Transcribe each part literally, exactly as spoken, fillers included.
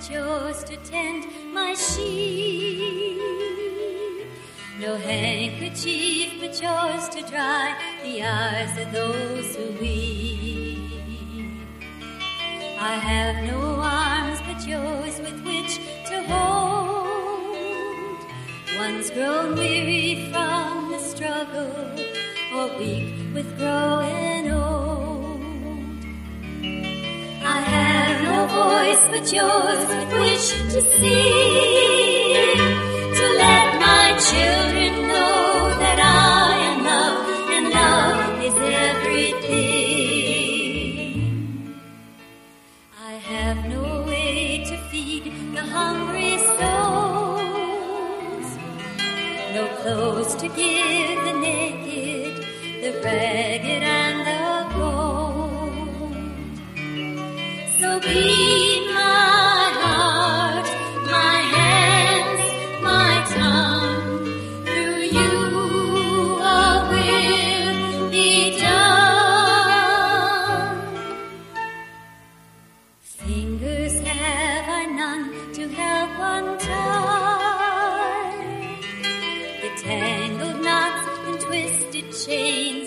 it's yours to tend my sheep. No handkerchief but yours to dry the eyes of those who weep. I have no arms but yours with which to hold. One's grown weary from the struggle, or weak with growing old. I have no voice but yours with which to sing, to let my children know that I am love, and love is everything. I have no way to feed the hungry souls, no clothes to give the naked, the ragged and the cold. So be my heart, my hands, my tongue. Through you all will be done. Fingers have I none to help untie the tangled knots and twisted chains.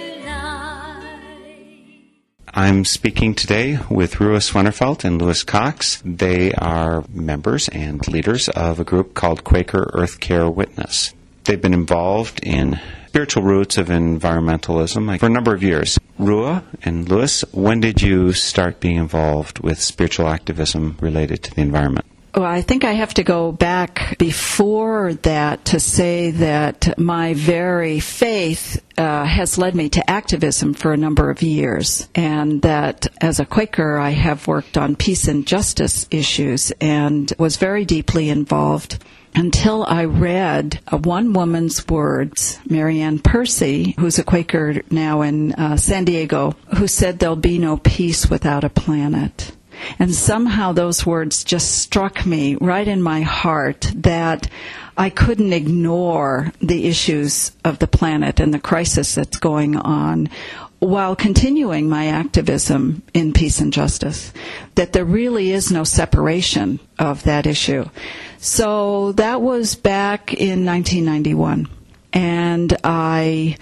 I'm speaking today with Ruah Swennerfelt and Lewis Cox. They are members and leaders of a group called Quaker Earth Care Witness. They've been involved in spiritual roots of environmentalism for a number of years. Ruah and Lewis, when did you start being involved with spiritual activism related to the environment? Well, I think I have to go back before that to say that my very faith uh, has led me to activism for a number of years, and that as a Quaker I have worked on peace and justice issues and was very deeply involved until I read a one woman's words, Marianne Percy, who's a Quaker now in uh, San Diego, who said there'll be no peace without a planet. And somehow those words just struck me right in my heart that I couldn't ignore the issues of the planet and the crisis that's going on while continuing my activism in peace and justice, that there really is no separation of that issue. So that was back in nineteen ninety-one, and I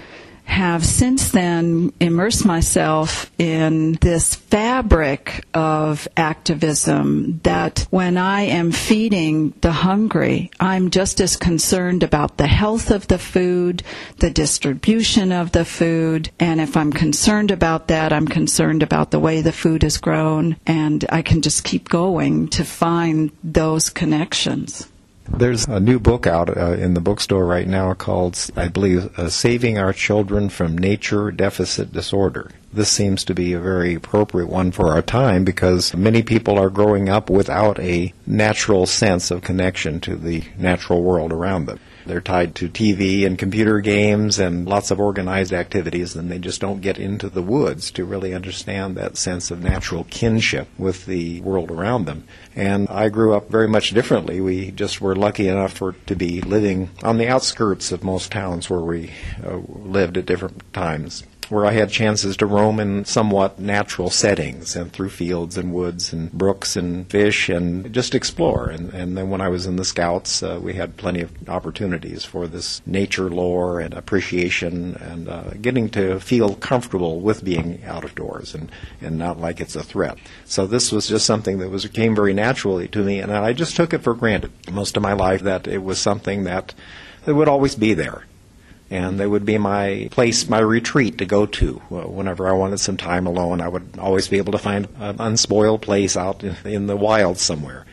have since then immersed myself in this fabric of activism that when I am feeding the hungry, I'm just as concerned about the health of the food, the distribution of the food, and if I'm concerned about that, I'm concerned about the way the food is grown, and I can just keep going to find those connections. There's a new book out uh, in the bookstore right now called, I believe, uh, Saving Our Children from Nature Deficit Disorder. This seems to be a very appropriate one for our time because many people are growing up without a natural sense of connection to the natural world around them. They're tied to T V and computer games and lots of organized activities, and they just don't get into the woods to really understand that sense of natural kinship with the world around them. And I grew up very much differently. We just were lucky enough for, to be living on the outskirts of most towns where we uh, lived at different times, where I had chances to roam in somewhat natural settings and through fields and woods and brooks and fish and just explore. And, and then when I was in the Scouts, uh, we had plenty of opportunities for this nature lore and appreciation and uh, getting to feel comfortable with being out of doors and, and not like it's a threat. So this was just something that was came very naturally to me, and I just took it for granted most of my life that it was something that, that would always be there. and they would be my place, my retreat to go to. Whenever I wanted some time alone, I would always be able to find an unspoiled place out in the wild somewhere.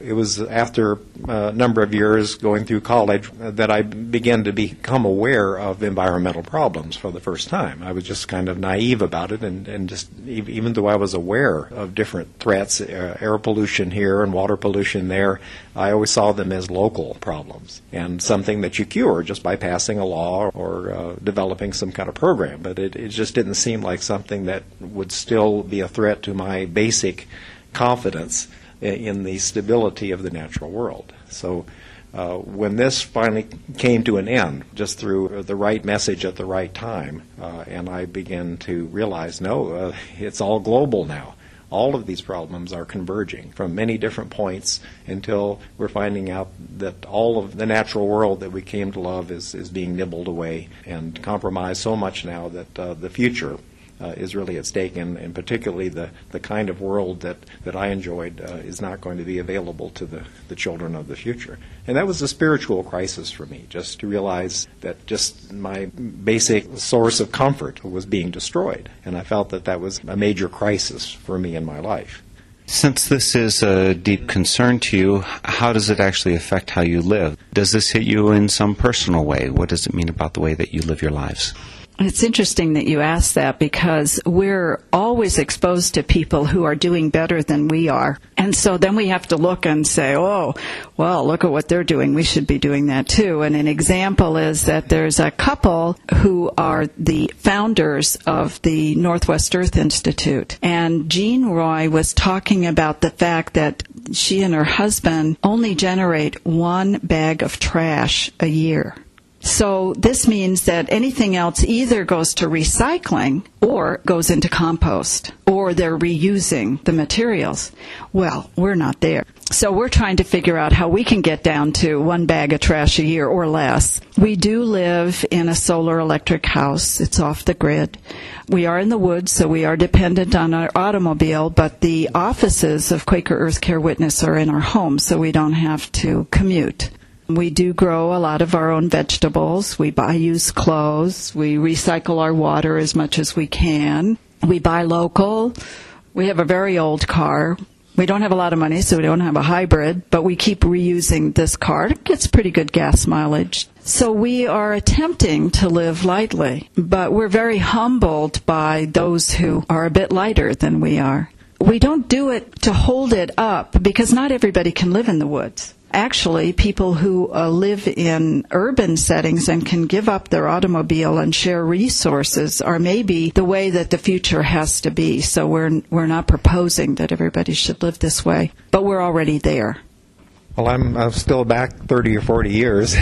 It was after a number of years going through college that I began to become aware of environmental problems for the first time. I was just kind of naive about it, and, and just even though I was aware of different threats, uh, air pollution here and water pollution there, I always saw them as local problems and something that you cure just by passing a law or uh, developing some kind of program. But it, it just didn't seem like something that would still be a threat to my basic confidence in the stability of the natural world. So uh, when this finally came to an end, just through the right message at the right time, uh, and I began to realize, no, uh, it's all global now. All of these problems are converging from many different points until we're finding out that all of the natural world that we came to love is, is being nibbled away and compromised so much now that uh, the future Uh, is really at stake, and, and particularly the, the kind of world that, that I enjoyed uh, is not going to be available to the, the children of the future. And that was a spiritual crisis for me, just to realize that just my basic source of comfort was being destroyed, and I felt that that was a major crisis for me in my life. Since this is a deep concern to you, how does it actually affect how you live? Does this hit you in some personal way? What does it mean about the way that you live your lives? It's interesting that you ask that, because we're always exposed to people who are doing better than we are. And so then we have to look and say, oh, well, look at what they're doing. We should be doing that too. And an example is that there's a couple who are the founders of the Northwest Earth Institute. And Jean Roy was talking about the fact that she and her husband only generate one bag of trash a year. So this means that anything else either goes to recycling or goes into compost, or they're reusing the materials. Well, we're not there. So we're trying to figure out how we can get down to one bag of trash a year or less. We do live in a solar electric house. It's off the grid. We are in the woods, so we are dependent on our automobile, but the offices of Quaker Earth Care Witness are in our home, so we don't have to commute. We do grow a lot of our own vegetables. We buy used clothes. We recycle our water as much as we can. We buy local. We have a very old car. We don't have a lot of money, so we don't have a hybrid, but we keep reusing this car. It gets pretty good gas mileage. So we are attempting to live lightly, but we're very humbled by those who are a bit lighter than we are. We don't do it to hold it up, because not everybody can live in the woods. Actually, people who uh, live in urban settings and can give up their automobile and share resources are maybe the way that the future has to be. So we're we're not proposing that everybody should live this way, but we're already there. Well, I'm, I'm still back thirty or forty years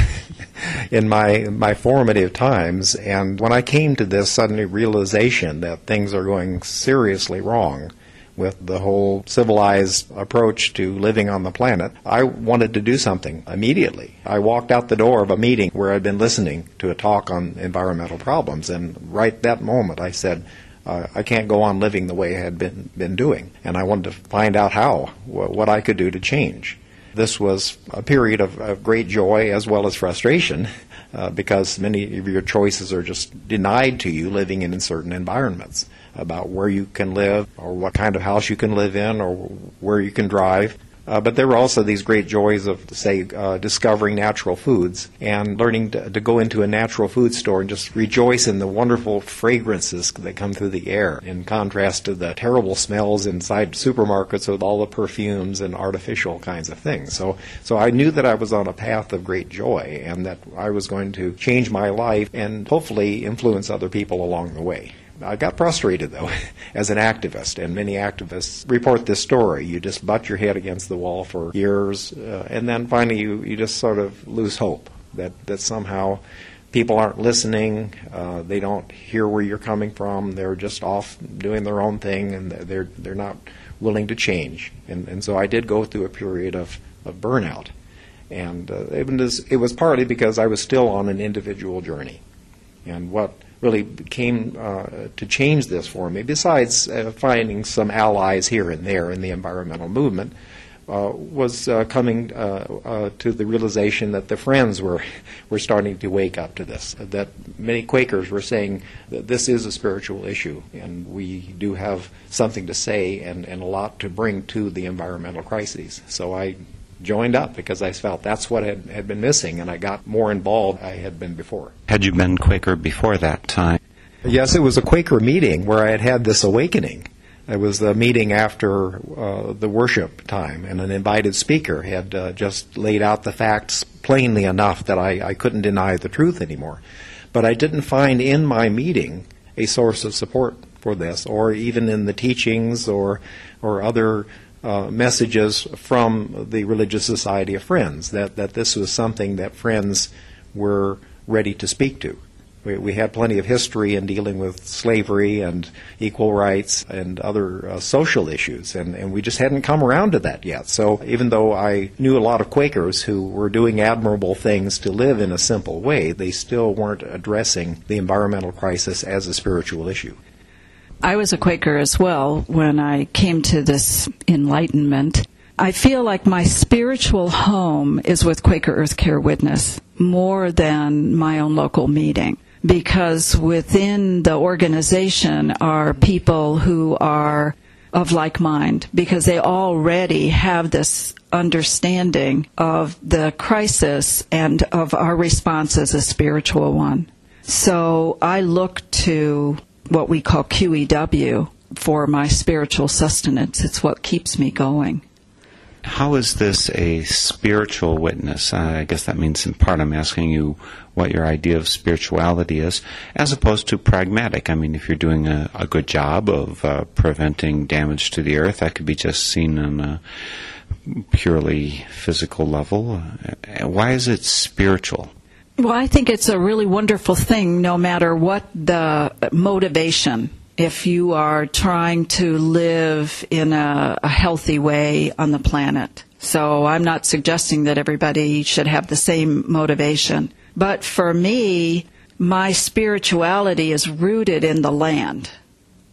in my my formative times, and when I came to this sudden realization that things are going seriously wrong with the whole civilized approach to living on the planet, I wanted to do something immediately. I walked out the door of a meeting where I'd been listening to a talk on environmental problems, and right that moment I said, uh, I can't go on living the way I had been, been doing, and I wanted to find out how, wh- what I could do to change. This was a period of, of great joy as well as frustration, uh, because many of your choices are just denied to you living in certain environments, about where you can live or what kind of house you can live in or where you can drive. Uh, but there were also these great joys of, say, uh, discovering natural foods and learning to, to go into a natural food store and just rejoice in the wonderful fragrances that come through the air, in contrast to the terrible smells inside supermarkets with all the perfumes and artificial kinds of things. So, so I knew that I was on a path of great joy and that I was going to change my life and hopefully influence other people along the way. I got frustrated, though, as an activist, and many activists report this story. You just butt your head against the wall for years, uh, and then finally you, you just sort of lose hope that, that somehow people aren't listening, uh, they don't hear where you're coming from, they're just off doing their own thing, and they're, they're not willing to change. And, and so I did go through a period of, of burnout, and uh, it was, it was partly because I was still on an individual journey, and what really came uh, to change this for me, besides uh, finding some allies here and there in the environmental movement, uh, was uh, coming uh, uh, to the realization that the Friends were, were starting to wake up to this, that many Quakers were saying that this is a spiritual issue, and we do have something to say and, and a lot to bring to the environmental crises. So I joined up because I felt that's what had, had been missing, and I got more involved than I had been before. Had you been Quaker before that time? Yes, it was a Quaker meeting where I had had this awakening. It was the meeting after uh, the worship time, and an invited speaker had uh, just laid out the facts plainly enough that I, I couldn't deny the truth anymore. But I didn't find in my meeting a source of support for this, or even in the teachings or, or other Uh, messages from the Religious Society of Friends, that, that this was something that Friends were ready to speak to. We, we had plenty of history in dealing with slavery and equal rights and other uh, social issues, and, and we just hadn't come around to that yet. So even though I knew a lot of Quakers who were doing admirable things to live in a simple way, they still weren't addressing the environmental crisis as a spiritual issue. I was a Quaker as well when I came to this enlightenment. I feel like my spiritual home is with Quaker Earth Care Witness more than my own local meeting, because within the organization are people who are of like mind, because they already have this understanding of the crisis and of our response as a spiritual one. So I look to what we call Q E W for my spiritual sustenance. It's what keeps me going. How is this a spiritual witness? Uh, I guess that means in part I'm asking you what your idea of spirituality is, as opposed to pragmatic. I mean, if you're doing a, a good job of uh, preventing damage to the earth, that could be just seen on a purely physical level. Why is it spiritual? Well, I think it's a really wonderful thing, no matter what the motivation. If you are trying to live in a, a healthy way on the planet. So I'm not suggesting that everybody should have the same motivation. But for me, my spirituality is rooted in the land.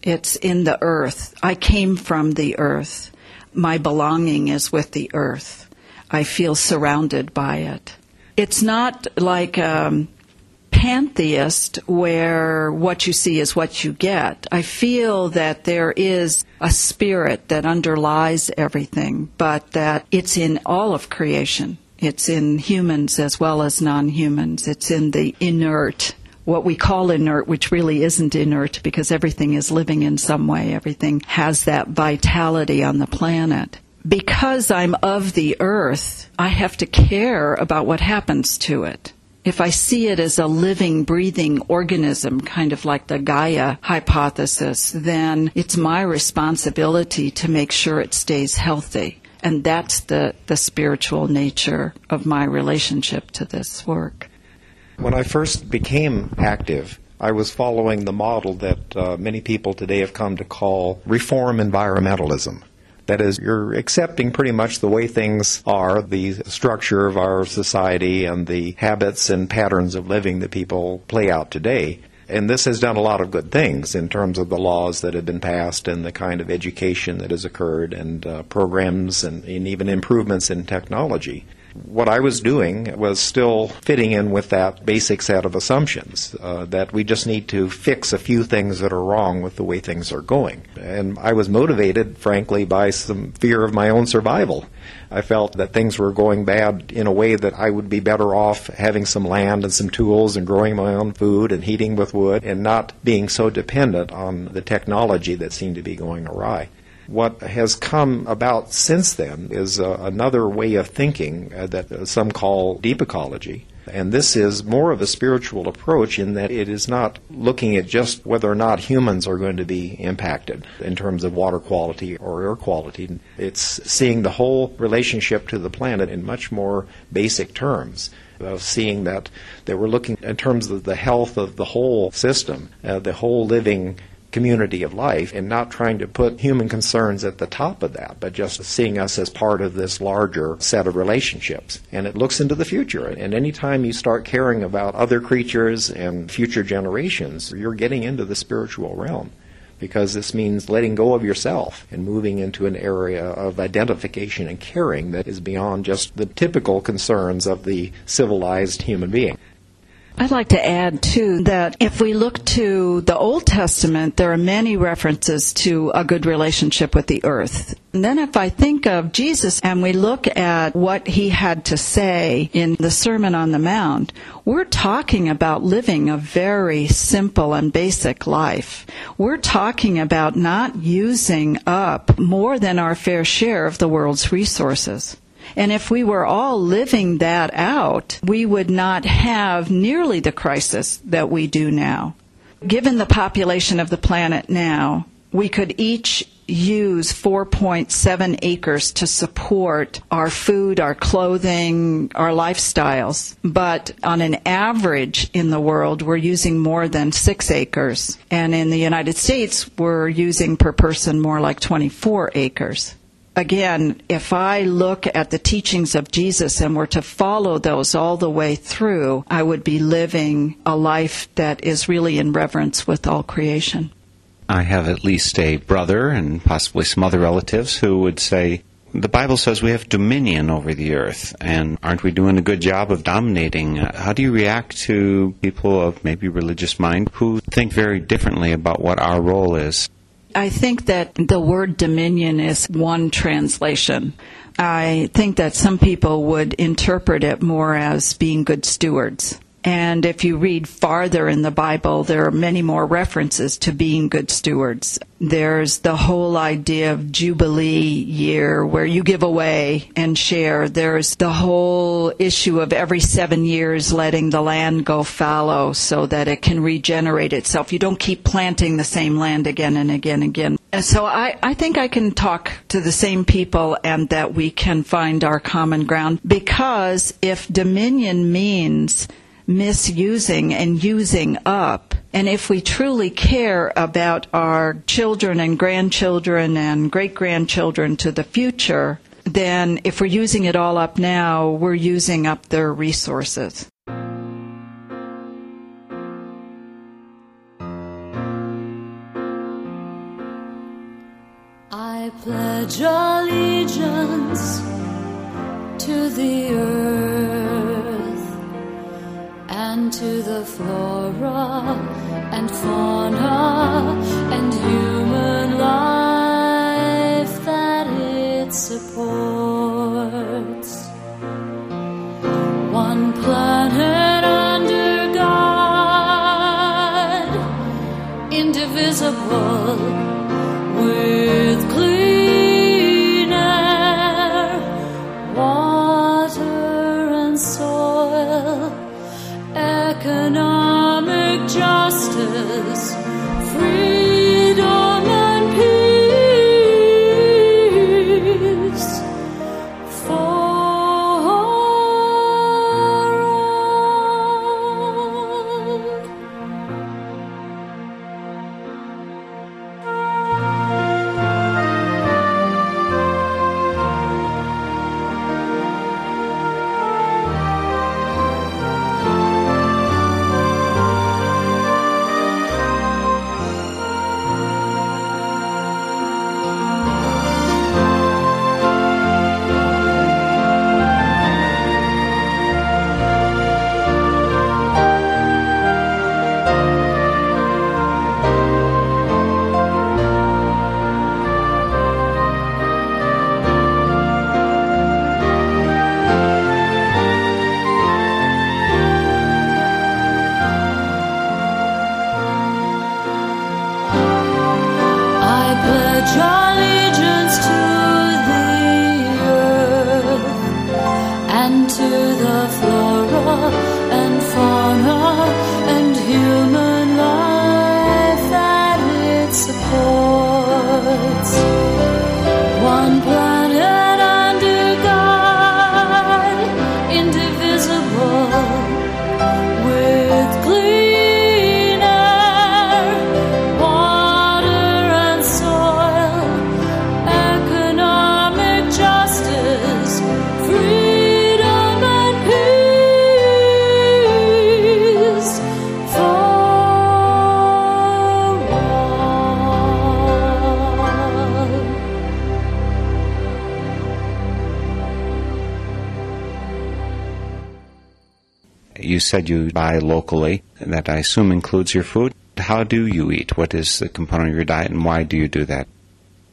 It's in the earth. I came from the earth. My belonging is with the earth. I feel surrounded by it. It's not like um, pantheist where what you see is what you get. I feel that there is a spirit that underlies everything, but that it's in all of creation. It's in humans as well as non-humans. It's in the inert, what we call inert, which really isn't inert, because everything is living in some way. Everything has that vitality on the planet. Because I'm of the earth, I have to care about what happens to it. If I see it as a living, breathing organism, kind of like the Gaia hypothesis, then it's my responsibility to make sure it stays healthy. And that's the, the spiritual nature of my relationship to this work. When I first became active, I was following the model that uh, many people today have come to call reform environmentalism. That is, you're accepting pretty much the way things are, the structure of our society and the habits and patterns of living that people play out today. And this has done a lot of good things in terms of the laws that have been passed and the kind of education that has occurred and uh, programs and, and even improvements in technology. What I was doing was still fitting in with that basic set of assumptions, uh, that we just need to fix a few things that are wrong with the way things are going. And I was motivated, frankly, by some fear of my own survival. I felt that things were going bad in a way that I would be better off having some land and some tools and growing my own food and heating with wood and not being so dependent on the technology that seemed to be going awry. What has come about since then is uh, another way of thinking uh, that uh, some call deep ecology. And this is more of a spiritual approach in that it is not looking at just whether or not humans are going to be impacted in terms of water quality or air quality. It's seeing the whole relationship to the planet in much more basic terms, of seeing that, that we're looking in terms of the health of the whole system, uh, the whole living community of life, and not trying to put human concerns at the top of that, but just seeing us as part of this larger set of relationships. And it looks into the future. And any time you start caring about other creatures and future generations, you're getting into the spiritual realm. because this means letting go of yourself and moving into an area of identification and caring that is beyond just the typical concerns of the civilized human being. I'd like to add, too, that if we look to the Old Testament, there are many references to a good relationship with the earth. And then if I think of Jesus and we look at what he had to say in the Sermon on the Mount, we're talking about living a very simple and basic life. We're talking about not using up more than our fair share of the world's resources. And if we were all living that out, we would not have nearly the crisis that we do now. Given the population of the planet now, we could each use four point seven acres to support our food, our clothing, our lifestyles. But on an average in the world, we're using more than six acres. And in the United States, we're using per person more like twenty-four acres. Again, if I look at the teachings of Jesus and were to follow those all the way through, I would be living a life that is really in reverence with all creation. I have at least a brother and possibly some other relatives who would say, the Bible says we have dominion over the earth, and aren't we doing a good job of dominating? How do you react to people of maybe religious mind who think very differently about what our role is? I think that the word dominion is one translation. I think that some people would interpret it more as being good stewards. And if you read farther in the Bible, there are many more references to being good stewards. There's the whole idea of Jubilee year where you give away and share. There's the whole issue of every seven years letting the land go fallow so that it can regenerate itself. You don't keep planting the same land again and again and again. And so I, I think I can talk to the same people and that we can find our common ground, because if dominion means misusing and using up, and if we truly care about our children and grandchildren and great-grandchildren to the future, then if we're using it all up now, we're using up their resources. I pledge allegiance to the earth, and to the flora and fauna and human life that it supports. One planet under God, indivisible, with clean air, water and soil, economic justice, freedom and peace for you said you buy locally, and that I assume includes your food. How do you eat? What is the component of your diet, and why do you do that?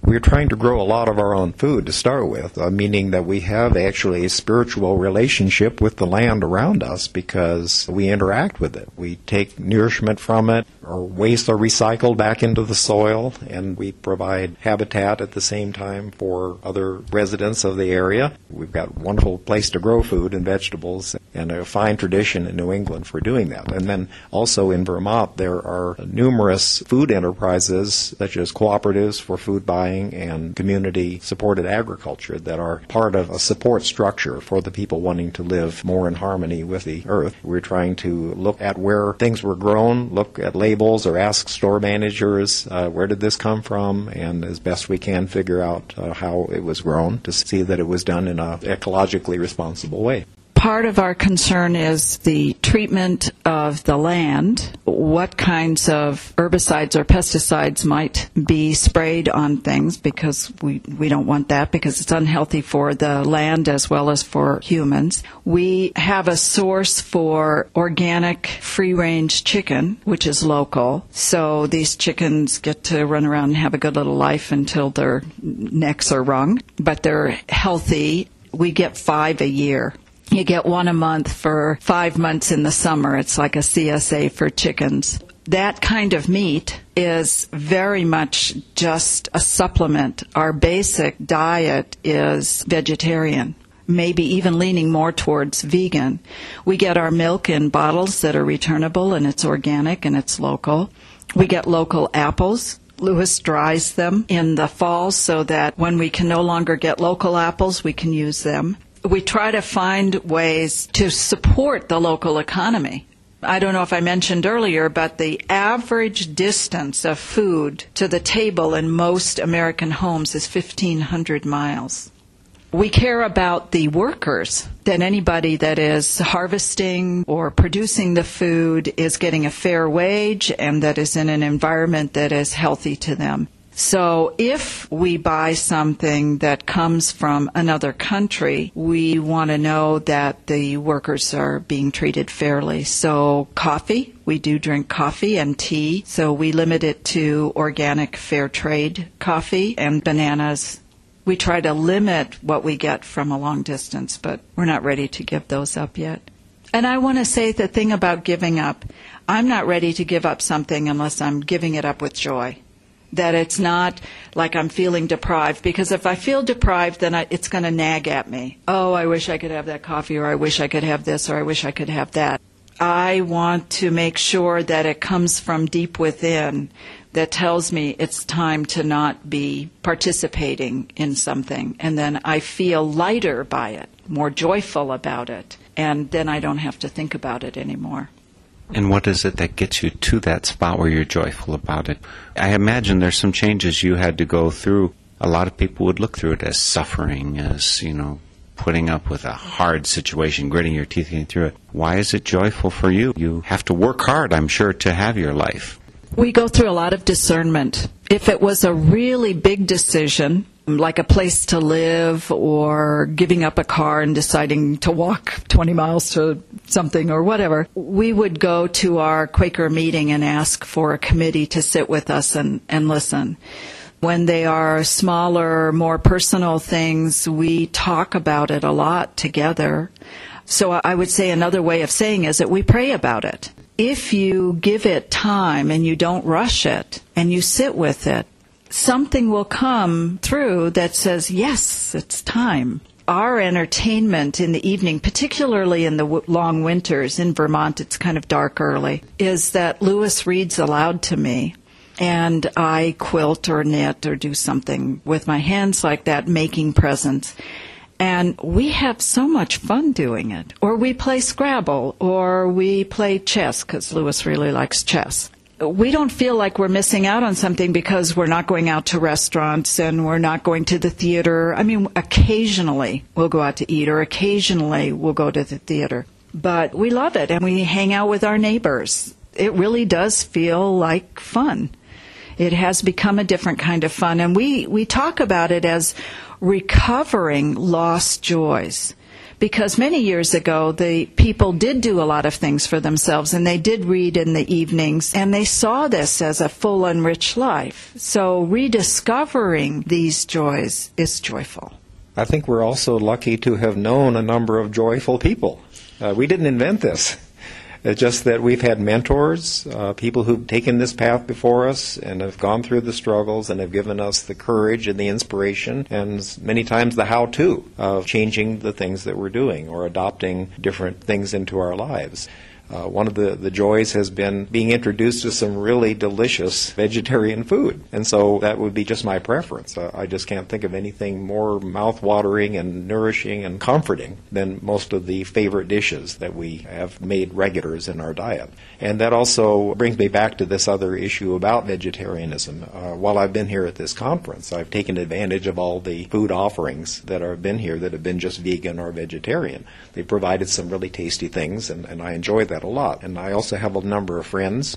We're trying to grow a lot of our own food to start with, uh, meaning that we have actually a spiritual relationship with the land around us because we interact with it. We take nourishment from it, our waste are recycled back into the soil, and we provide habitat at the same time for other residents of the area. We've got a wonderful place to grow food and vegetables and a fine tradition in New England for doing that. And then also in Vermont, there are numerous food enterprises such as cooperatives for food buying and community-supported agriculture that are part of a support structure for the people wanting to live more in harmony with the earth. We're trying to look at where things were grown, look at labels, or ask store managers, uh, where did this come from, and as best we can figure out uh, how it was grown to see that it was done in an ecologically responsible way. Part of our concern is the treatment of the land. What kinds of herbicides or pesticides might be sprayed on things, because we, we don't want that because it's unhealthy for the land as well as for humans. We have a source for organic free-range chicken, which is local. So these chickens get to run around and have a good little life until their necks are wrung, but they're healthy. We get five a year. You get one a month for five months in the summer. It's like a C S A for chickens. That kind of meat is very much just a supplement. Our basic diet is vegetarian, maybe even leaning more towards vegan. We get our milk in bottles that are returnable, and it's organic and it's local. We get local apples. Lewis dries them in the fall so that when we can no longer get local apples, we can use them. We try to find ways to support the local economy. I don't know if I mentioned earlier, but the average distance of food to the table in most American homes is fifteen hundred miles. We care about the workers, that anybody that is harvesting or producing the food is getting a fair wage and that is in an environment that is healthy to them. So if we buy something that comes from another country, we want to know that the workers are being treated fairly. So coffee, we do drink coffee, and tea. So we limit it to organic fair trade coffee and bananas. We try to limit what we get from a long distance, but we're not ready to give those up yet. And I want to say the thing about giving up. I'm not ready to give up something unless I'm giving it up with joy. That it's not like I'm feeling deprived, because if I feel deprived, then I, it's going to nag at me. Oh, I wish I could have that coffee, or I wish I could have this, or I wish I could have that. I want to make sure that it comes from deep within that tells me it's time to not be participating in something, and then I feel lighter by it, more joyful about it, and then I don't have to think about it anymore. And what is it that gets you to that spot where you're joyful about it? I imagine there's some changes you had to go through. A lot of people would look through it as suffering, as, you know, putting up with a hard situation, gritting your teeth, getting through it. Why is it joyful for you? You have to work hard, I'm sure, to have your life. We go through a lot of discernment. If it was a really big decision, like a place to live or giving up a car and deciding to walk twenty miles to something or whatever, we would go to our Quaker meeting and ask for a committee to sit with us and, and listen. When they are smaller, more personal things, we talk about it a lot together. So I would say another way of saying is that we pray about it. If you give it time and you don't rush it and you sit with it, something will come through that says, yes, it's time. Our entertainment in the evening, particularly in the w- long winters in Vermont, it's kind of dark early, is that Lewis reads aloud to me, and I quilt or knit or do something with my hands like that, making presents. And we have so much fun doing it. Or we play Scrabble, or we play chess, because Lewis really likes chess. We don't feel like we're missing out on something because we're not going out to restaurants and we're not going to the theater. I mean, occasionally we'll go out to eat, or occasionally we'll go to the theater. But we love it, and we hang out with our neighbors. It really does feel like fun. It has become a different kind of fun. And we, we talk about it as recovering lost joys. because many years ago the people did do a lot of things for themselves, and they did read in the evenings, and they saw this as a full and rich life. So rediscovering these joys is joyful. I think we're also lucky to have known a number of joyful people. Uh, we didn't invent this. It's just that we've had mentors, uh, people who've taken this path before us and have gone through the struggles and have given us the courage and the inspiration and many times the how-to of changing the things that we're doing or adopting different things into our lives. Uh, one of the, the joys has been being introduced to some really delicious vegetarian food. And so that would be just my preference. Uh, I just can't think of anything more mouth-watering and nourishing and comforting than most of the favorite dishes that we have made regulars in our diet. And that also brings me back to this other issue about vegetarianism. Uh, while I've been here at this conference, I've taken advantage of all the food offerings that have been here that have been just vegan or vegetarian. They provided some really tasty things, and, and I enjoy that a lot. And I also have a number of friends,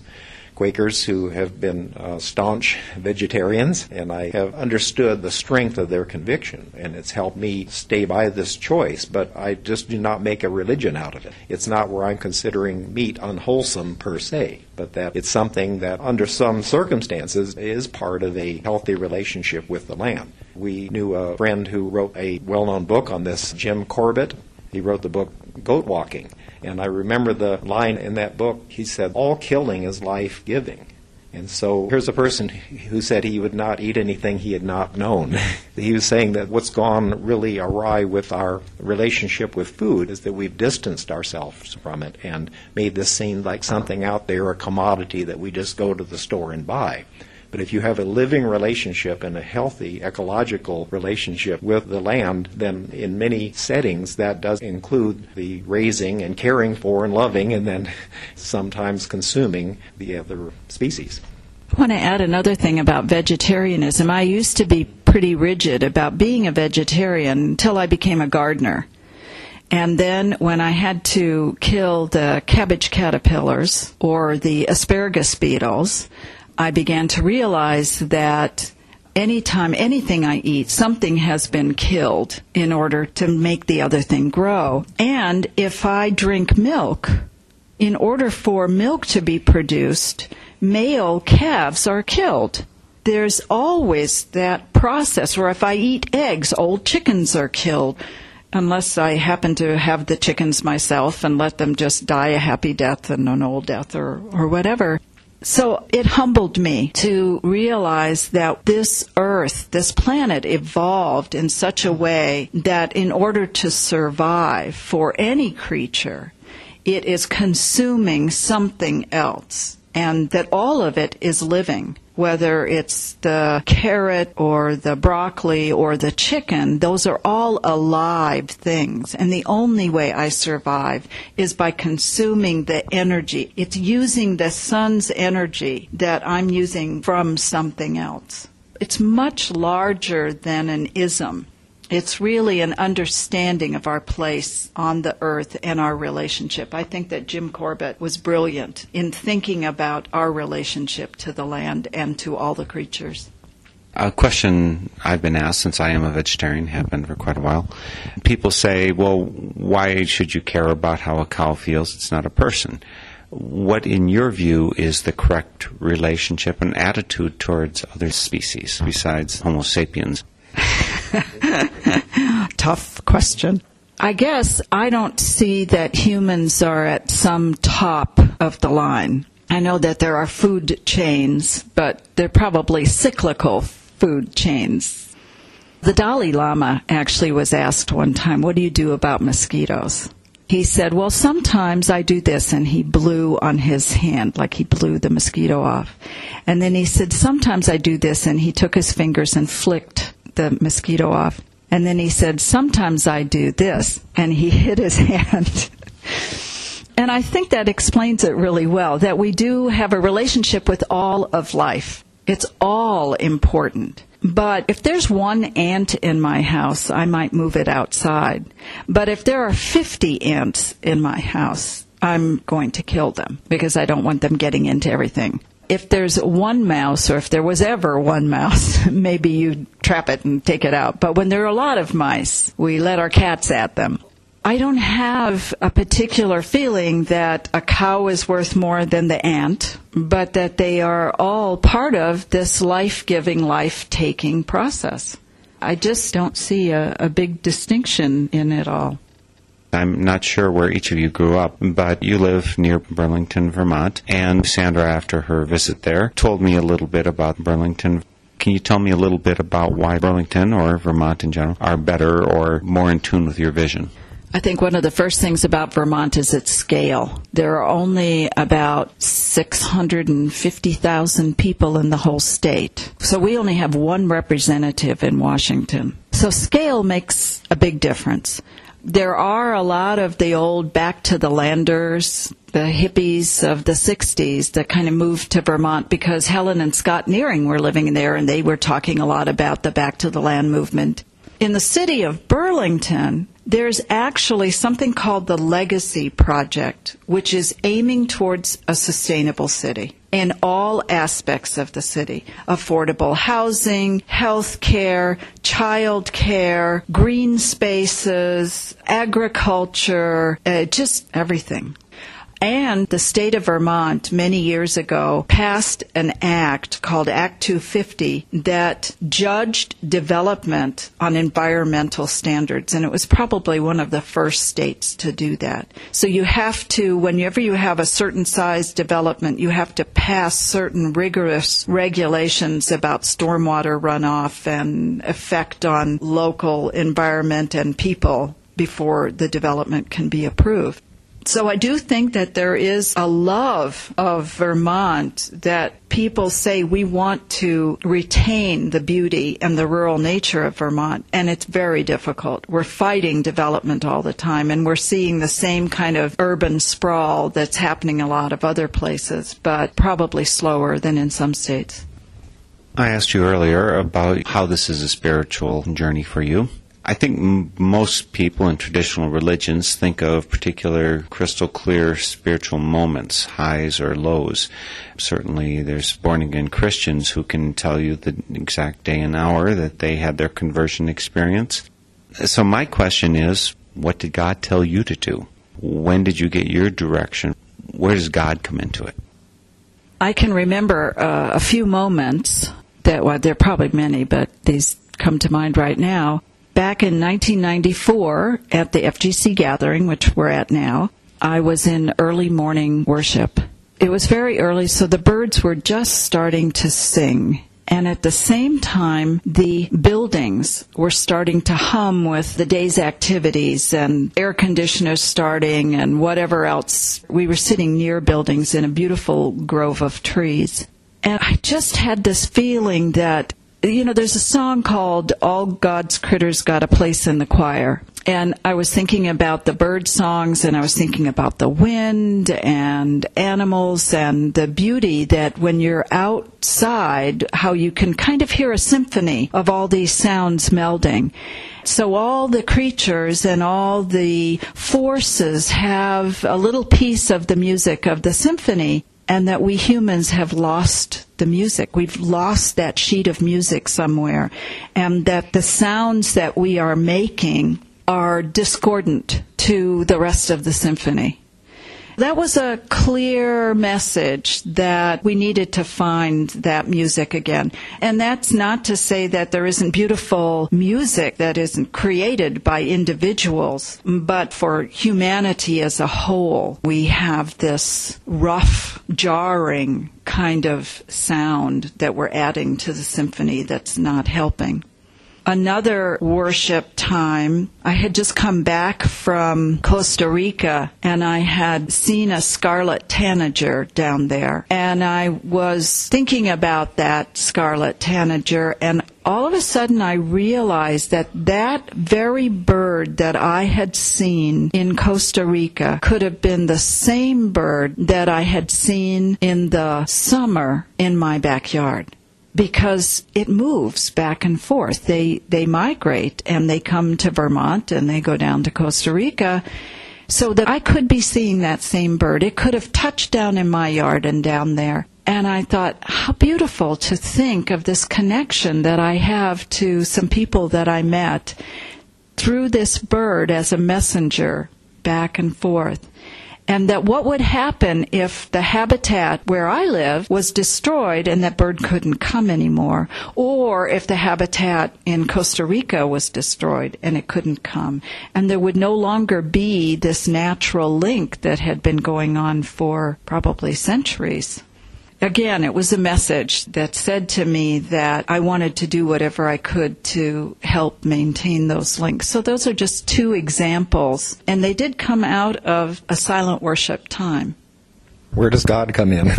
Quakers, who have been uh, staunch vegetarians, and I have understood the strength of their conviction, and it's helped me stay by this choice, but I just do not make a religion out of it. It's not where I'm considering meat unwholesome per se, but that it's something that under some circumstances is part of a healthy relationship with the land. We knew a friend who wrote a well-known book on this, Jim Corbett. He wrote the book Goat Walking. And I remember the line in that book, he said, all killing is life-giving. And so here's a person who said he would not eat anything he had not known. He was saying that what's gone really awry with our relationship with food is that we've distanced ourselves from it and made this seem like something out there, a commodity that we just go to the store and buy. But if you have a living relationship and a healthy ecological relationship with the land, then in many settings that does include the raising and caring for and loving and then sometimes consuming the other species. I want to add another thing about vegetarianism. I used to be pretty rigid about being a vegetarian until I became a gardener. And then when I had to kill the cabbage caterpillars or the asparagus beetles, I began to realize that any time anything I eat, something has been killed in order to make the other thing grow. And if I drink milk, in order for milk to be produced, male calves are killed. There's always that process. Or if I eat eggs, old chickens are killed, unless I happen to have the chickens myself and let them just die a happy death and an old death or, or whatever. So it humbled me to realize that this Earth, this planet, evolved in such a way that in order to survive for any creature, it is consuming something else, and that all of it is living. Whether it's the carrot or the broccoli or the chicken, those are all alive things. And the only way I survive is by consuming the energy. It's using the sun's energy that I'm using from something else. It's much larger than an ism. It's really an understanding of our place on the earth and our relationship. I think that Jim Corbett was brilliant in thinking about our relationship to the land and to all the creatures. A question I've been asked, since I am a vegetarian, have been for quite a while. People say, well, why should you care about how a cow feels? It's not a person. What, in your view, is the correct relationship and attitude towards other species besides Homo sapiens? Tough question. I guess I don't see that humans are at some top of the line. I know that there are food chains, but they're probably cyclical food chains. The Dalai Lama actually was asked one time, what do you do about mosquitoes? He said, well, sometimes I do this, and he blew on his hand, like he blew the mosquito off. And then he said, sometimes I do this, and he took his fingers and flicked the mosquito off. And then he said, sometimes I do this, and he hit his hand. And I think that explains it really well, that we do have a relationship with all of life. It's all important. But if there's one ant in my house, I might move it outside. But if there are fifty ants in my house, I'm going to kill them because I don't want them getting into everything. If there's one mouse, or if there was ever one mouse, maybe you trap it and take it out. But when there are a lot of mice, we let our cats at them. I don't have a particular feeling that a cow is worth more than the ant, but that they are all part of this life-giving, life-taking process. I just don't see a, a big distinction in it all. I'm not sure where each of you grew up, but you live near Burlington, Vermont, and Sandra, after her visit there, told me a little bit about Burlington. Can you tell me a little bit about why Burlington, or Vermont in general, are better or more in tune with your vision? I think one of the first things about Vermont is its scale. There are only about six hundred fifty thousand people in the whole state. So we only have one representative in Washington. So scale makes a big difference. There are a lot of the old back-to-the-landers, the hippies of the sixties that kind of moved to Vermont because Helen and Scott Nearing were living there, and they were talking a lot about the back-to-the-land movement. In the city of Burlington, there's actually something called the Legacy Project, which is aiming towards a sustainable city in all aspects of the city. Affordable housing, health care, child care, green spaces, agriculture, uh, just everything. And the state of Vermont, many years ago, passed an act called Act two fifty that judged development on environmental standards. And it was probably one of the first states to do that. So you have to, whenever you have a certain size development, you have to pass certain rigorous regulations about stormwater runoff and effect on local environment and people before the development can be approved. So I do think that there is a love of Vermont that people say we want to retain the beauty and the rural nature of Vermont, and it's very difficult. We're fighting development all the time, and we're seeing the same kind of urban sprawl that's happening a lot of other places, but probably slower than in some states. I asked you earlier about how this is a spiritual journey for you. I think m- most people in traditional religions think of particular crystal clear spiritual moments, highs or lows. Certainly there's born-again Christians who can tell you the exact day and hour that they had their conversion experience. So my question is, what did God tell you to do? When did you get your direction? Where does God come into it? I can remember uh, a few moments that, well, there are probably many, but these come to mind right now. Back in nineteen ninety-four, at the F G C gathering, which we're at now, I was in early morning worship. It was very early, so the birds were just starting to sing. And at the same time, the buildings were starting to hum with the day's activities and air conditioners starting and whatever else. We were sitting near buildings in a beautiful grove of trees. And I just had this feeling that, you know, there's a song called All God's Critters Got a Place in the Choir. And I was thinking about the bird songs, and I was thinking about the wind and animals and the beauty that when you're outside, how you can kind of hear a symphony of all these sounds melding. So all the creatures and all the forces have a little piece of the music of the symphony. And that we humans have lost the music. We've lost that sheet of music somewhere. And that the sounds that we are making are discordant to the rest of the symphony. That was a clear message that we needed to find that music again. And that's not to say that there isn't beautiful music that isn't created by individuals, but for humanity as a whole, we have this rough, jarring kind of sound that we're adding to the symphony that's not helping. Another worship time, I had just come back from Costa Rica, and I had seen a scarlet tanager down there. And I was thinking about that scarlet tanager, and all of a sudden I realized that that very bird that I had seen in Costa Rica could have been the same bird that I had seen in the summer in my backyard. Because it moves back and forth. They they migrate, and they come to Vermont, and they go down to Costa Rica. So that I could be seeing that same bird. It could have touched down in my yard and down there. And I thought, how beautiful to think of this connection that I have to some people that I met through this bird as a messenger back and forth. And that what would happen if the habitat where I live was destroyed and that bird couldn't come anymore, or if the habitat in Costa Rica was destroyed and it couldn't come, and there would no longer be this natural link that had been going on for probably centuries. Again, it was a message that said to me that I wanted to do whatever I could to help maintain those links. So those are just two examples, and they did come out of a silent worship time. Where does God come in?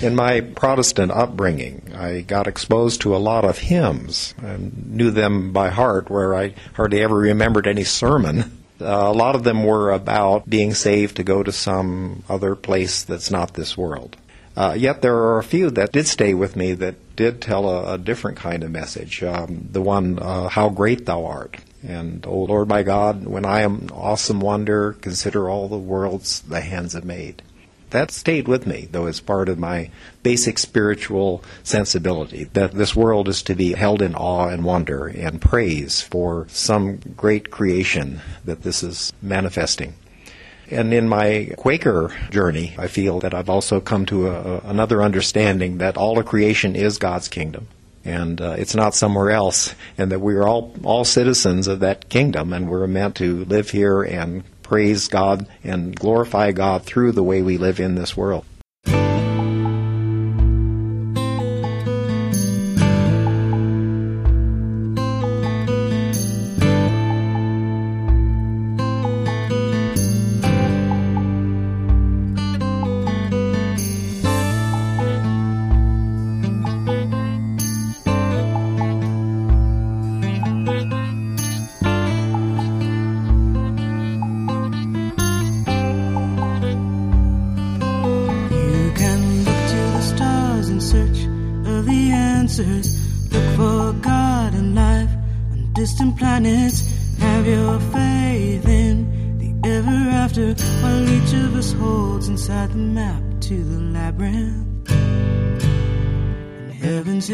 In my Protestant upbringing, I got exposed to a lot of hymns. I knew them by heart, where I hardly ever remembered any sermon. Uh, a lot of them were about being saved to go to some other place that's not this world. Uh, yet there are a few that did stay with me that did tell a, a different kind of message, um, the one, uh, How Great Thou Art, and O Lord my God, when I am awesome wonder, consider all the worlds thy hands have made. That stayed with me, though it's part of my basic spiritual sensibility, that this world is to be held in awe and wonder and praise for some great creation that this is manifesting. And in my Quaker journey, I feel that I've also come to a, another understanding that all of creation is God's kingdom, and uh, it's not somewhere else, and that we're all, all citizens of that kingdom, and we're meant to live here and praise God and glorify God through the way we live in this world. And heaven's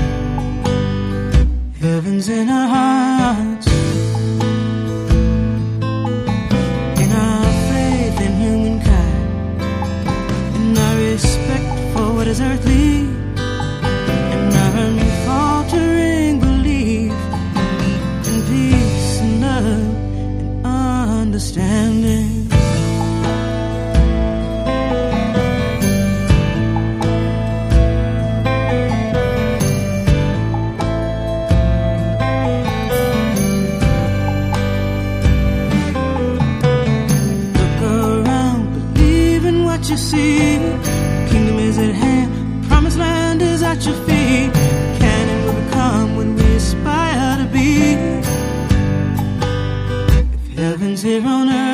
here on earth.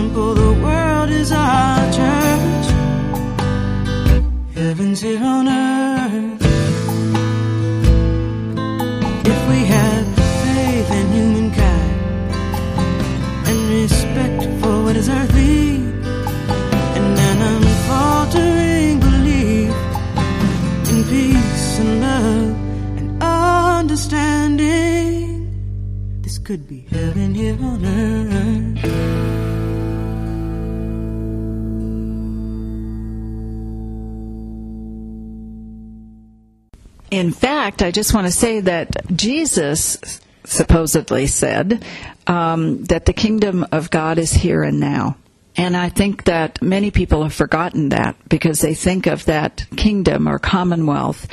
simple, the world is our church. Heaven's here on earth. If we had faith in humankind and respect for what is earthly, and an unfaltering belief in peace and love and understanding, this could be heaven here on earth. In fact, I just want to say that Jesus supposedly said um, that the kingdom of God is here and now. And I think that many people have forgotten that because they think of that kingdom or commonwealth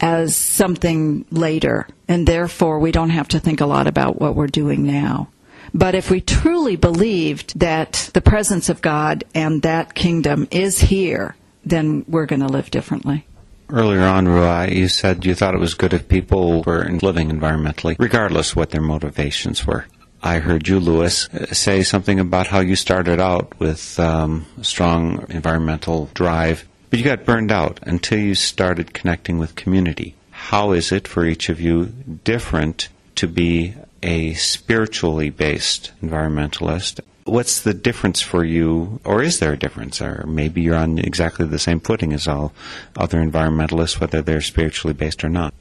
as something later. And therefore, we don't have to think a lot about what we're doing now. But if we truly believed that the presence of God and that kingdom is here, then we're going to live differently. Earlier on, Ruah, you said you thought it was good if people were living environmentally, regardless what their motivations were. I heard you, Lewis, say something about how you started out with um, a strong environmental drive, but you got burned out until you started connecting with community. How is it for each of you different to be a spiritually based environmentalist? What's the difference for you, or is there a difference? Or maybe you're on exactly the same footing as all other environmentalists, whether they're spiritually based or not.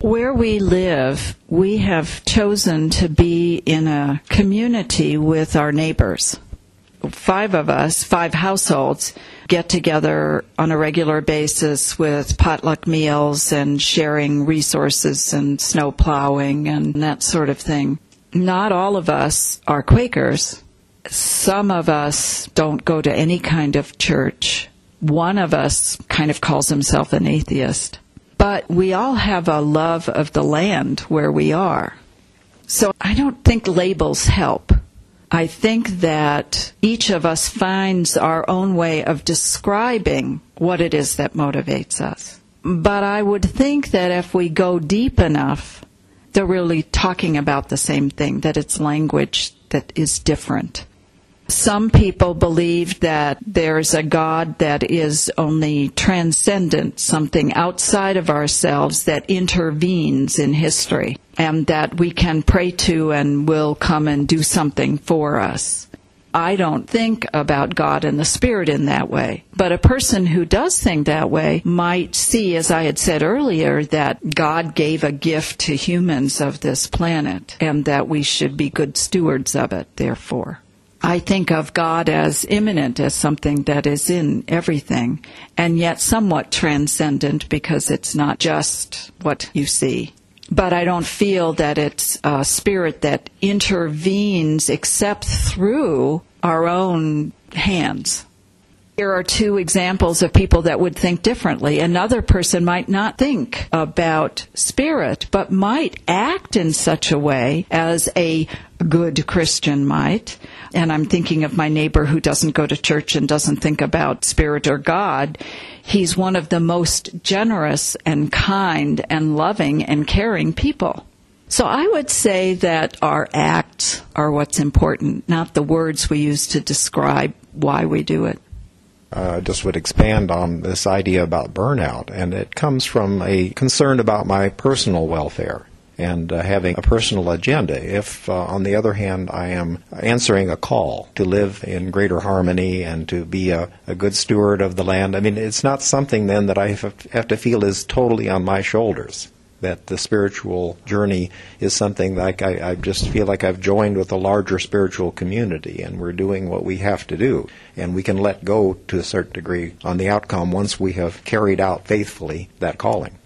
Where we live, we have chosen to be in a community with our neighbors. Five of us, five households, get together on a regular basis with potluck meals and sharing resources and snow plowing and that sort of thing. Not all of us are Quakers. Some of us don't go to any kind of church. One of us kind of calls himself an atheist. But we all have a love of the land where we are. So I don't think labels help. I think that each of us finds our own way of describing what it is that motivates us. But I would think that if we go deep enough, they're really talking about the same thing, that it's language that is different. Some people believe that there's a God that is only transcendent, something outside of ourselves that intervenes in history, and that we can pray to and will come and do something for us. I don't think about God and the Spirit in that way. But a person who does think that way might see, as I had said earlier, that God gave a gift to humans of this planet and that we should be good stewards of it, therefore. I think of God as immanent, as something that is in everything, and yet somewhat transcendent because it's not just what you see. But I don't feel that it's a spirit that intervenes except through our own hands. Here are two examples of people that would think differently. Another person might not think about spirit, but might act in such a way as a good Christian might. And I'm thinking of my neighbor who doesn't go to church and doesn't think about spirit or God. He's one of the most generous and kind and loving and caring people. So I would say that our acts are what's important, not the words we use to describe why we do it. Uh, just would expand on this idea about burnout, and it comes from a concern about my personal welfare and uh, having a personal agenda. If, uh, on the other hand, I am answering a call to live in greater harmony and to be a, a good steward of the land, I mean, it's not something then that I have to feel is totally on my shoulders, that the spiritual journey is something like I, I just feel like I've joined with a larger spiritual community, and we're doing what we have to do. And we can let go to a certain degree on the outcome once we have carried out faithfully that calling.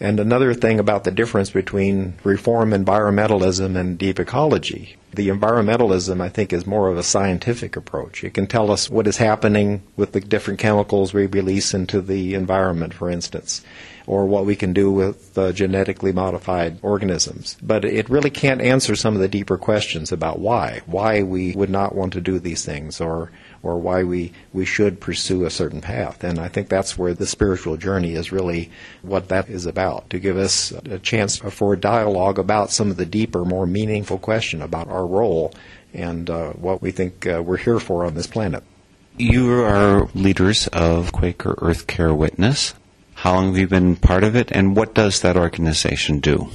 And another thing about the difference between reform environmentalism and deep ecology, the environmentalism, I think, is more of a scientific approach. It can tell us what is happening with the different chemicals we release into the environment, for instance, or what we can do with uh, genetically modified organisms. But it really can't answer some of the deeper questions about why, why we would not want to do these things, or or why we, we should pursue a certain path. And I think that's where the spiritual journey is really what that is about, to give us a chance for dialogue about some of the deeper, more meaningful question about our role and uh, what we think uh, we're here for on this planet. You are leaders of Quaker Earth Care Witness. How long have you been part of it, and what does that organization do?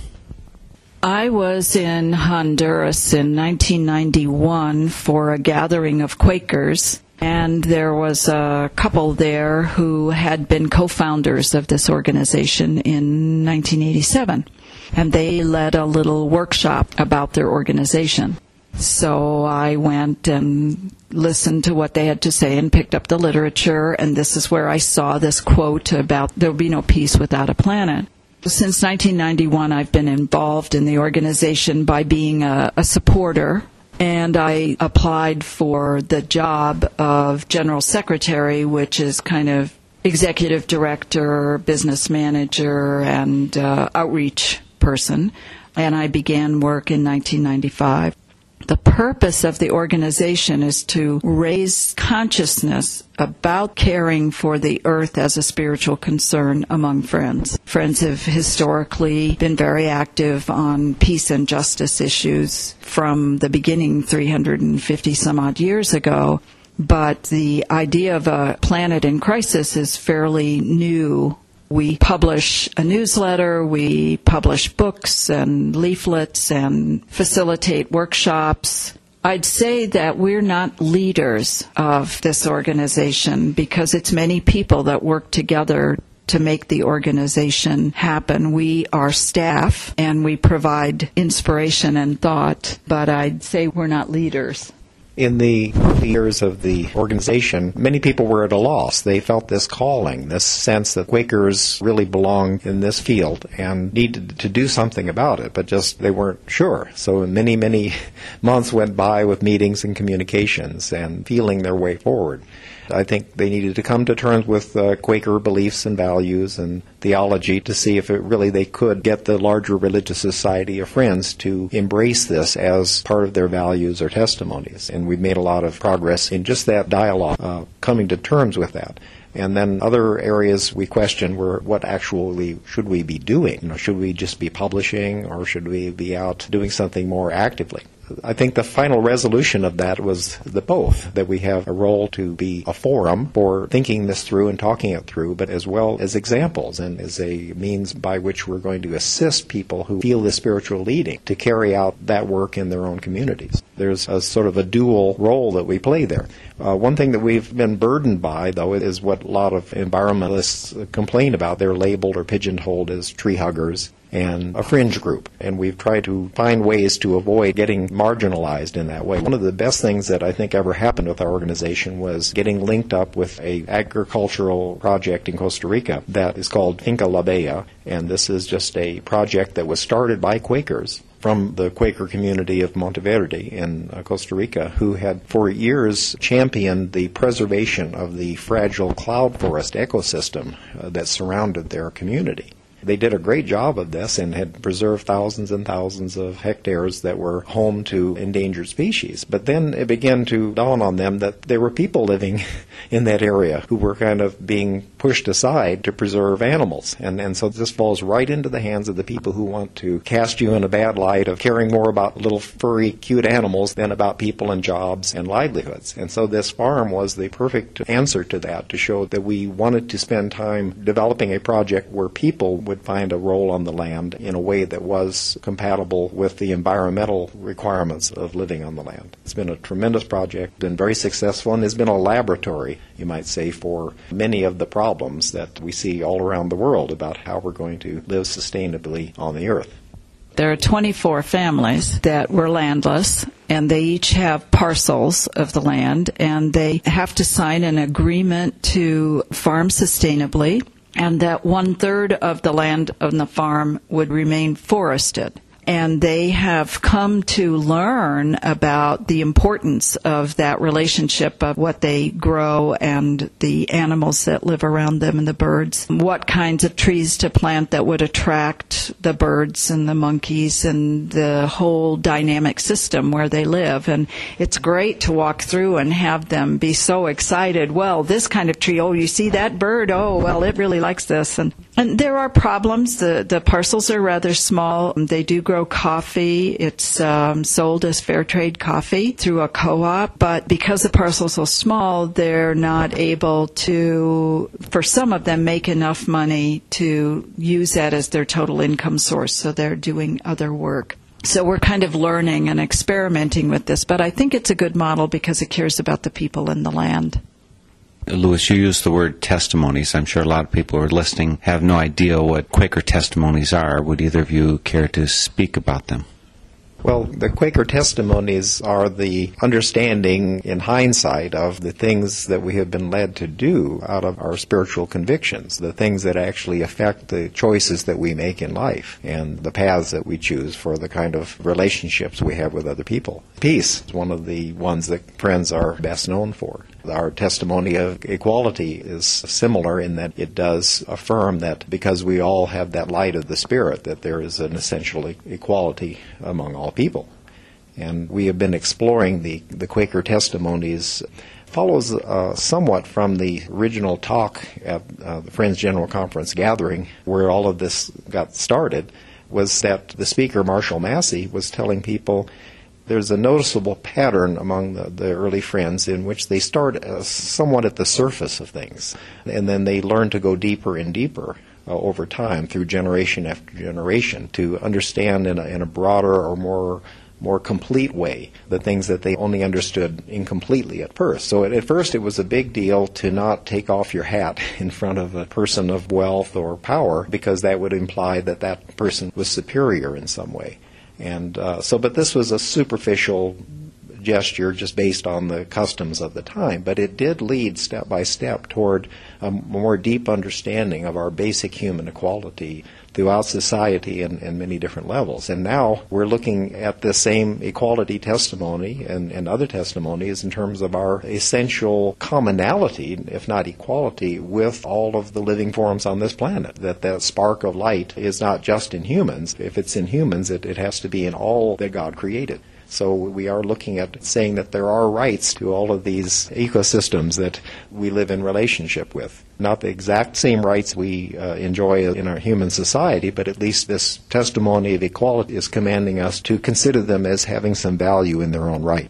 I was in Honduras in nineteen ninety-one for a gathering of Quakers, and there was a couple there who had been co-founders of this organization in nineteen eighty-seven, and they led a little workshop about their organization. So I went and listened to what they had to say and picked up the literature, and this is where I saw this quote about there'll be no peace without a planet. Since nineteen ninety-one, I've been involved in the organization by being a, a supporter, and I applied for the job of General Secretary, which is kind of executive director, business manager, and uh, outreach person, and I began work in nineteen ninety-five. The purpose of the organization is to raise consciousness about caring for the earth as a spiritual concern among friends. Friends have historically been very active on peace and justice issues from the beginning three hundred fifty some odd years ago, but the idea of a planet in crisis is fairly new. We publish a newsletter, we publish books and leaflets and facilitate workshops. I'd say that we're not leaders of this organization because it's many people that work together to make the organization happen. We are staff and we provide inspiration and thought, but I'd say we're not leaders. In the years of the organization, many people were at a loss. They felt this calling, this sense that Quakers really belong in this field and needed to do something about it, but just they weren't sure. So many, many months went by with meetings and communications and feeling their way forward. I think they needed to come to terms with uh, Quaker beliefs and values and theology to see if it really they could get the larger religious society of Friends to embrace this as part of their values or testimonies. And we've made a lot of progress in just that dialogue, uh, coming to terms with that. And then other areas we questioned were what actually should we be doing? You know, should we just be publishing or should we be out doing something more actively? I think the final resolution of that was the both, that we have a role to be a forum for thinking this through and talking it through, but as well as examples and as a means by which we're going to assist people who feel the spiritual leading to carry out that work in their own communities. There's a sort of a dual role that we play there. Uh, one thing that we've been burdened by, though, is what a lot of environmentalists complain about. They're labeled or pigeonholed as tree huggers and a fringe group, and we've tried to find ways to avoid getting marginalized in that way. One of the best things that I think ever happened with our organization was getting linked up with an agricultural project in Costa Rica that is called Finca La Bella, and this is just a project that was started by Quakers from the Quaker community of Monteverde in Costa Rica, who had for years championed the preservation of the fragile cloud forest ecosystem that surrounded their community. They did a great job of this and had preserved thousands and thousands of hectares that were home to endangered species. But then it began to dawn on them that there were people living in that area who were kind of being pushed aside to preserve animals. And, and so this falls right into the hands of the people who want to cast you in a bad light of caring more about little furry, cute animals than about people and jobs and livelihoods. And so this farm was the perfect answer to that, to show that we wanted to spend time developing a project where people would find a role on the land in a way that was compatible with the environmental requirements of living on the land. It's been a tremendous project, been very successful, and has been a laboratory, you might say, for many of the problems that we see all around the world about how we're going to live sustainably on the earth. There are twenty-four families that were landless, and they each have parcels of the land, and they have to sign an agreement to farm sustainably, and that one-third of the land on the farm would remain forested. And they have come to learn about the importance of that relationship of what they grow and the animals that live around them and the birds, what kinds of trees to plant that would attract the birds and the monkeys and the whole dynamic system where they live. And it's great to walk through and have them be so excited. Well, this kind of tree, oh, you see that bird? Oh, well, it really likes this. And And there are problems. The the parcels are rather small. They do grow coffee. It's um, sold as fair trade coffee through a co-op. But because the parcels are small, they're not able to, for some of them, make enough money to use that as their total income source. So they're doing other work. So we're kind of learning and experimenting with this. But I think it's a good model because it cares about the people and the land. Lewis, you used the word testimonies. I'm sure a lot of people who are listening have no idea what Quaker testimonies are. Would either of you care to speak about them? Well, the Quaker testimonies are the understanding in hindsight of the things that we have been led to do out of our spiritual convictions, the things that actually affect the choices that we make in life and the paths that we choose for the kind of relationships we have with other people. Peace is one of the ones that Friends are best known for. Our testimony of equality is similar in that it does affirm that because we all have that light of the Spirit, that there is an essential equality among all people. And we have been exploring the, the Quaker testimonies. Follows uh, somewhat from the original talk at uh, the Friends General Conference gathering where all of this got started, was that the speaker, Marshall Massey, was telling people there's a noticeable pattern among the, the early Friends in which they start uh, somewhat at the surface of things, and then they learn to go deeper and deeper uh, over time through generation after generation to understand in a, in a broader or more more complete way the things that they only understood incompletely at first. So at, at first it was a big deal to not take off your hat in front of a person of wealth or power because that would imply that that person was superior in some way. And uh, so, but this was a superficial gesture just based on the customs of the time, but it did lead step by step toward a more deep understanding of our basic human equality throughout society and, and many different levels. And now we're looking at the same equality testimony and, and other testimonies in terms of our essential commonality, if not equality, with all of the living forms on this planet. That that spark of light is not just in humans. If it's in humans, it, it has to be in all that God created. So we are looking at saying that there are rights to all of these ecosystems that we live in relationship with. Not the exact same rights we uh, enjoy in our human society, but at least this testimony of equality is commanding us to consider them as having some value in their own right.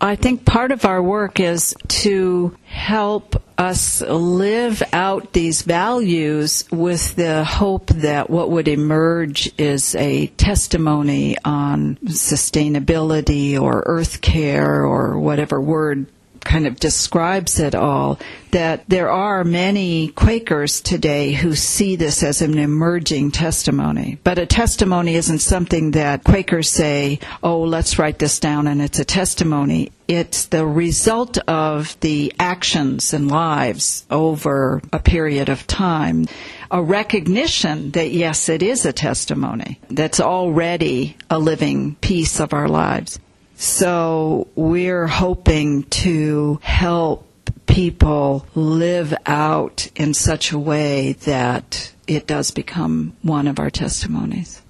I think part of our work is to help us live out these values with the hope that what would emerge is a testimony on sustainability or earth care or whatever word kind of describes it all, that there are many Quakers today who see this as an emerging testimony. But a testimony isn't something that Quakers say, oh, let's write this down and it's a testimony. It's the result of the actions and lives over a period of time, a recognition that, yes, it is a testimony that's already a living piece of our lives. So we're hoping to help people live out in such a way that it does become one of our testimonies.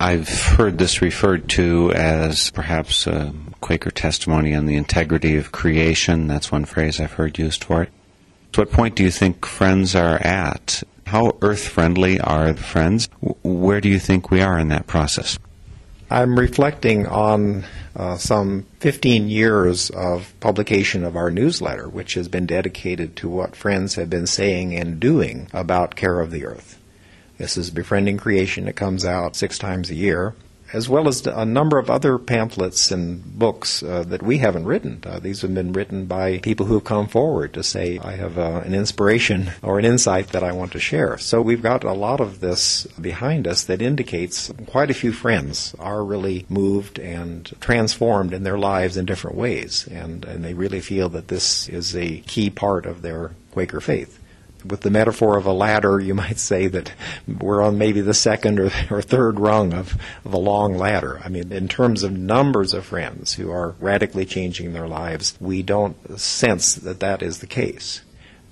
I've heard this referred to as perhaps a Quaker testimony on the integrity of creation. That's one phrase I've heard used for it. To what point do you think Friends are at? How earth-friendly are the Friends? Where do you think we are in that process? I'm reflecting on uh, some fifteen years of publication of our newsletter, which has been dedicated to what Friends have been saying and doing about care of the earth. This is Befriending Creation. It comes out six times a year, as well as a number of other pamphlets and books uh, that we haven't written. Uh, these have been written by people who have come forward to say, I have uh, an inspiration or an insight that I want to share. So we've got a lot of this behind us that indicates quite a few Friends are really moved and transformed in their lives in different ways, and, and they really feel that this is a key part of their Quaker faith. With the metaphor of a ladder, you might say that we're on maybe the second or, or third rung of, of a long ladder. I mean, in terms of numbers of Friends who are radically changing their lives, we don't sense that that is the case.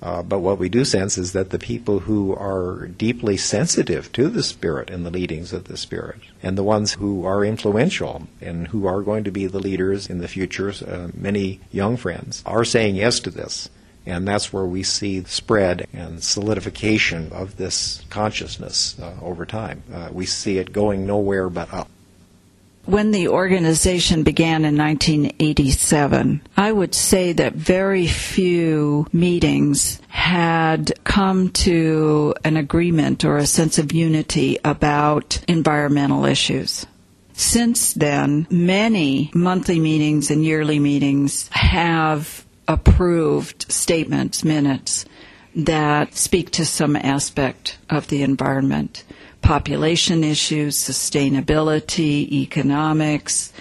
Uh, but what we do sense is that the people who are deeply sensitive to the Spirit and the leadings of the Spirit, and the ones who are influential and who are going to be the leaders in the future, uh, many young Friends, are saying yes to this. And that's where we see the spread and solidification of this consciousness uh, over time. Uh, we see it going nowhere but up. When the organization began in nineteen eighty-seven, I would say that very few meetings had come to an agreement or a sense of unity about environmental issues. Since then, many monthly meetings and yearly meetings have approved statements, minutes, that speak to some aspect of the environment. Population issues, sustainability, economics.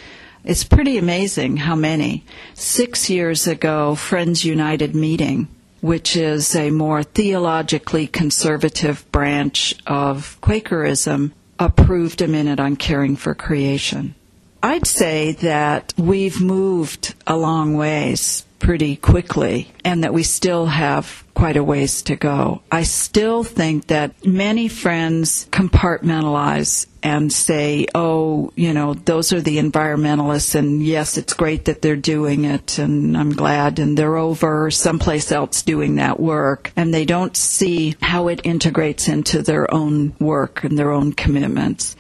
It's pretty amazing how many. Six years ago, Friends United Meeting, which is a more theologically conservative branch of Quakerism, approved a minute on caring for creation. I'd say that we've moved a long ways pretty quickly, and that we still have quite a ways to go. I still think that many friends compartmentalize and say, oh, you know, those are the environmentalists, and yes, it's great that they're doing it, and I'm glad, and they're over someplace else doing that work, and they don't see how it integrates into their own work and their own commitments.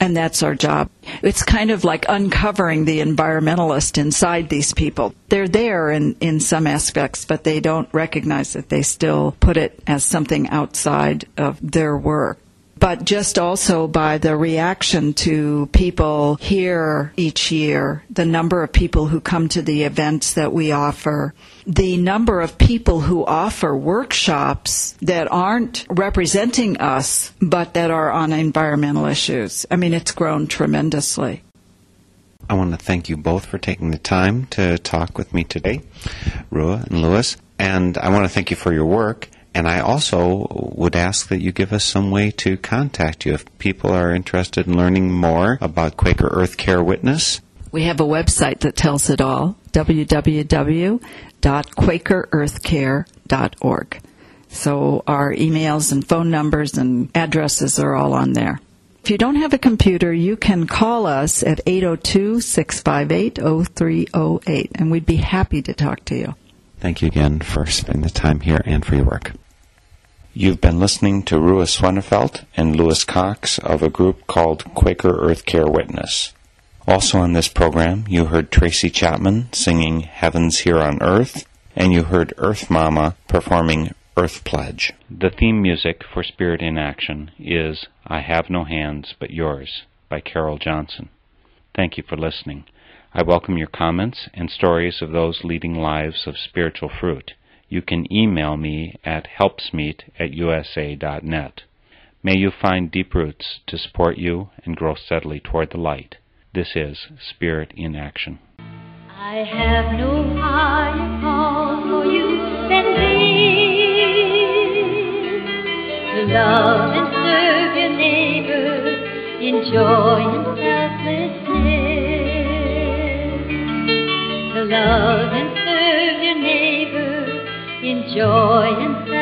And that's our job. It's kind of like uncovering the environmentalist inside these people. They're there in, in some aspects, but they don't recognize that they still put it as something outside of their work. But just also by the reaction to people here each year, the number of people who come to the events that we offer, the number of people who offer workshops that aren't representing us, but that are on environmental issues. I mean, it's grown tremendously. I want to thank you both for taking the time to talk with me today, Ruah and Lewis, and I want to thank you for your work. And I also would ask that you give us some way to contact you if people are interested in learning more about Quaker Earth Care Witness. We have a website that tells it all, w w w dot quaker earth care dot org. So our emails and phone numbers and addresses are all on there. If you don't have a computer, you can call us at eight oh two, six five eight, oh three oh eight, and we'd be happy to talk to you. Thank you again for spending the time here and for your work. You've been listening to Ruah Swennerfelt and Lewis Cox of a group called Quaker Earth Care Witness. Also on this program, you heard Tracy Chapman singing Heavens Here on Earth, and you heard Earth Mama performing Earth Pledge. The theme music for Spirit in Action is I Have No Hands But Yours by Carol Johnson. Thank you for listening. I welcome your comments and stories of those leading lives of spiritual fruit. You can email me at helpsmeet at u s a dot net. May you find deep roots to support you and grow steadily toward the light. This is Spirit in Action. I have no higher call for you than this, to love and serve your neighbor, enjoy and love and serve your neighbor, enjoy and